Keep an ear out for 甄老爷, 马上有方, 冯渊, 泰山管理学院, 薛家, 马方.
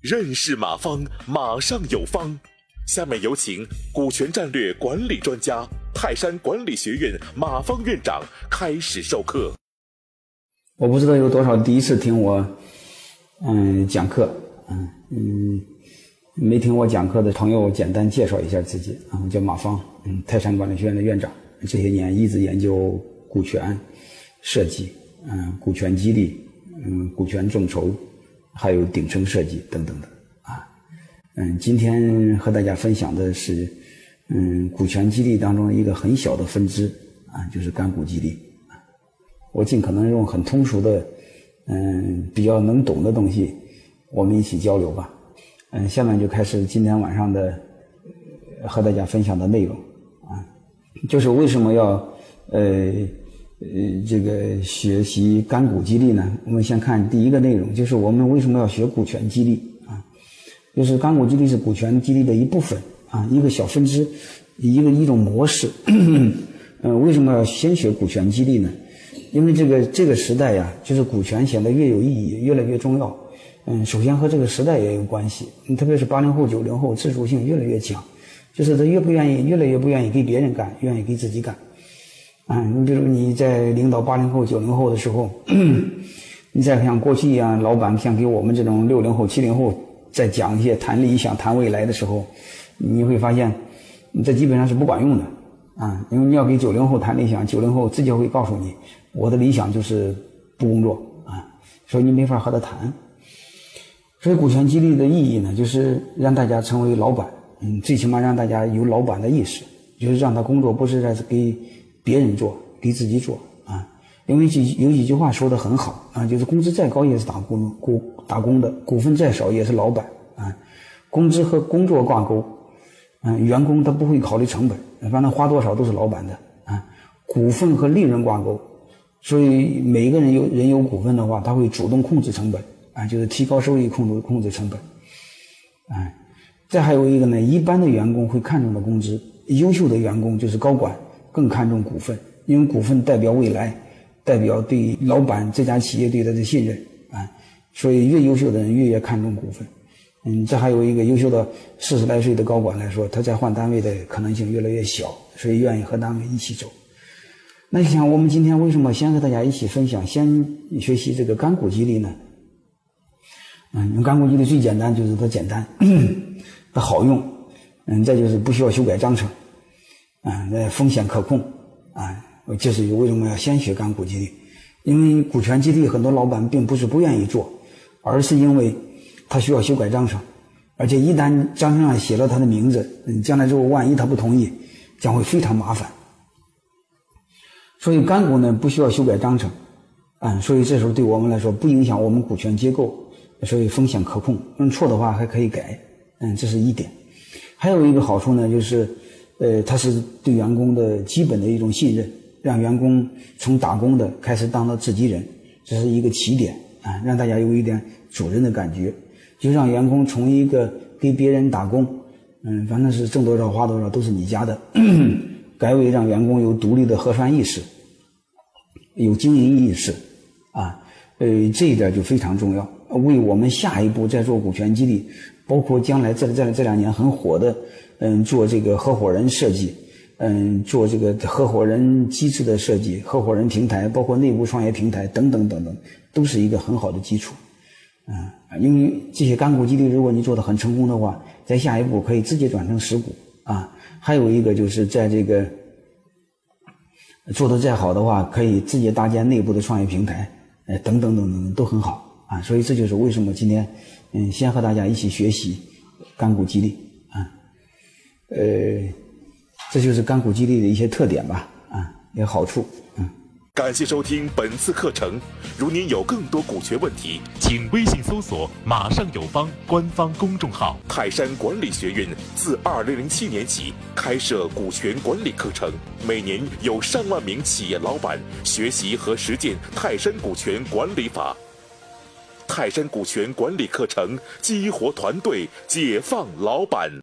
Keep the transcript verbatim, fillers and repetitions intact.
认识马方，马上有方。下面有请股权战略管理专家、泰山管理学院马方院长开始授课。我不知道有多少第一次听我嗯讲课，嗯嗯，没听我讲课的朋友，简单介绍一下自己啊，我叫马方，嗯，泰山管理学院的院长，这些年一直研究股权设计，嗯，股权激励，嗯，股权众筹。还有顶层设计等等的啊，嗯，今天和大家分享的是，嗯，股权激励当中一个很小的分支啊，就是干股激励。我尽可能用很通俗的，嗯，比较能懂的东西，我们一起交流吧。嗯，下面就开始今天晚上的和大家分享的内容啊，就是为什么要呃。呃，这个学习干股激励呢，我们先看第一个内容，就是我们为什么要学股权激励啊？就是干股激励是股权激励的一部分啊，一个小分支，一个一种模式。嗯、呃，为什么要先学股权激励呢？因为这个这个时代呀，就是股权显得越有意义，越来越重要。嗯，首先和这个时代也有关系，特别是八零后、九零后，自主性越来越强，就是他越不愿意，越来越不愿意给别人干，愿意给自己干。啊、嗯，你比如你在领导八零后、九零后的时候，你再像过去一样，老板像给我们这种六零后、七零后在讲一些谈理想、谈未来的时候，你会发现，这基本上是不管用的啊、嗯！因为你要给九零后谈理想，九零后直接会告诉你，我的理想就是不工作啊，所以你没法和他谈。所以股权激励的意义呢，就是让大家成为老板，嗯，最起码让大家有老板的意识，就是让他工作不是在给。别人做给自己做啊，因为有几句话说得很好啊，就是工资再高也是打工股打工的，股份再少也是老板啊。工资和工作挂钩，嗯、呃，员工他不会考虑成本，反正花多少都是老板的啊。股份和利润挂钩，所以每一个人有人有股份的话，他会主动控制成本啊，就是提高收益，控制控制成本啊。再还有一个呢，一般的员工会看重的工资，优秀的员工就是高管。更看重股份，因为股份代表未来，代表对老板这家企业对他的信任啊，所以越优秀的人越越看重股份。嗯，这还有一个优秀的四十来岁的高管来说，他再换单位的可能性越来越小，所以愿意和单位一起走。那想我们今天为什么先和大家一起分享，先学习这个干股激励呢？嗯，干股激励最简单就是它简单，它好用，嗯，再就是不需要修改章程。啊、嗯，那风险可控啊，这是为什么要先学干股激励？因为股权激励很多老板并不是不愿意做，而是因为他需要修改章程，而且一旦章程上写了他的名字，嗯，将来之后万一他不同意，将会非常麻烦。所以干股呢不需要修改章程，啊、嗯，所以这时候对我们来说不影响我们股权结构，所以风险可控，嗯，错的话还可以改，嗯，这是一点。还有一个好处呢就是。呃，它是对员工的基本的一种信任，让员工从打工的开始当到自己人，这是一个起点啊，让大家有一点主人的感觉，就让员工从一个给别人打工，嗯，反正是挣多少花多少都是你家的，咳咳改为让员工有独立的核算意识，有经营意识啊，呃，这一点就非常重要，为我们下一步再做股权激励，包括将来这这这两年很火的。嗯，做这个合伙人设计，嗯，做这个合伙人机制的设计，合伙人平台，包括内部创业平台等等等等，都是一个很好的基础。啊、嗯，因为这些干股激励，如果你做得很成功的话，在下一步可以直接转成实股啊。还有一个就是在这个做得再好的话，可以直接搭建内部的创业平台，呃，等等等等都很好啊。所以这就是为什么今天嗯，先和大家一起学习干股激励。呃，这就是干股激励的一些特点吧，啊，也好处。嗯，感谢收听本次课程。如您有更多股权问题，请微信搜索“马上有方”官方公众号。泰山管理学院自二零零七年起开设股权管理课程，每年有上万名企业老板学习和实践泰山股权管理法。泰山股权管理课程激活团队，解放老板。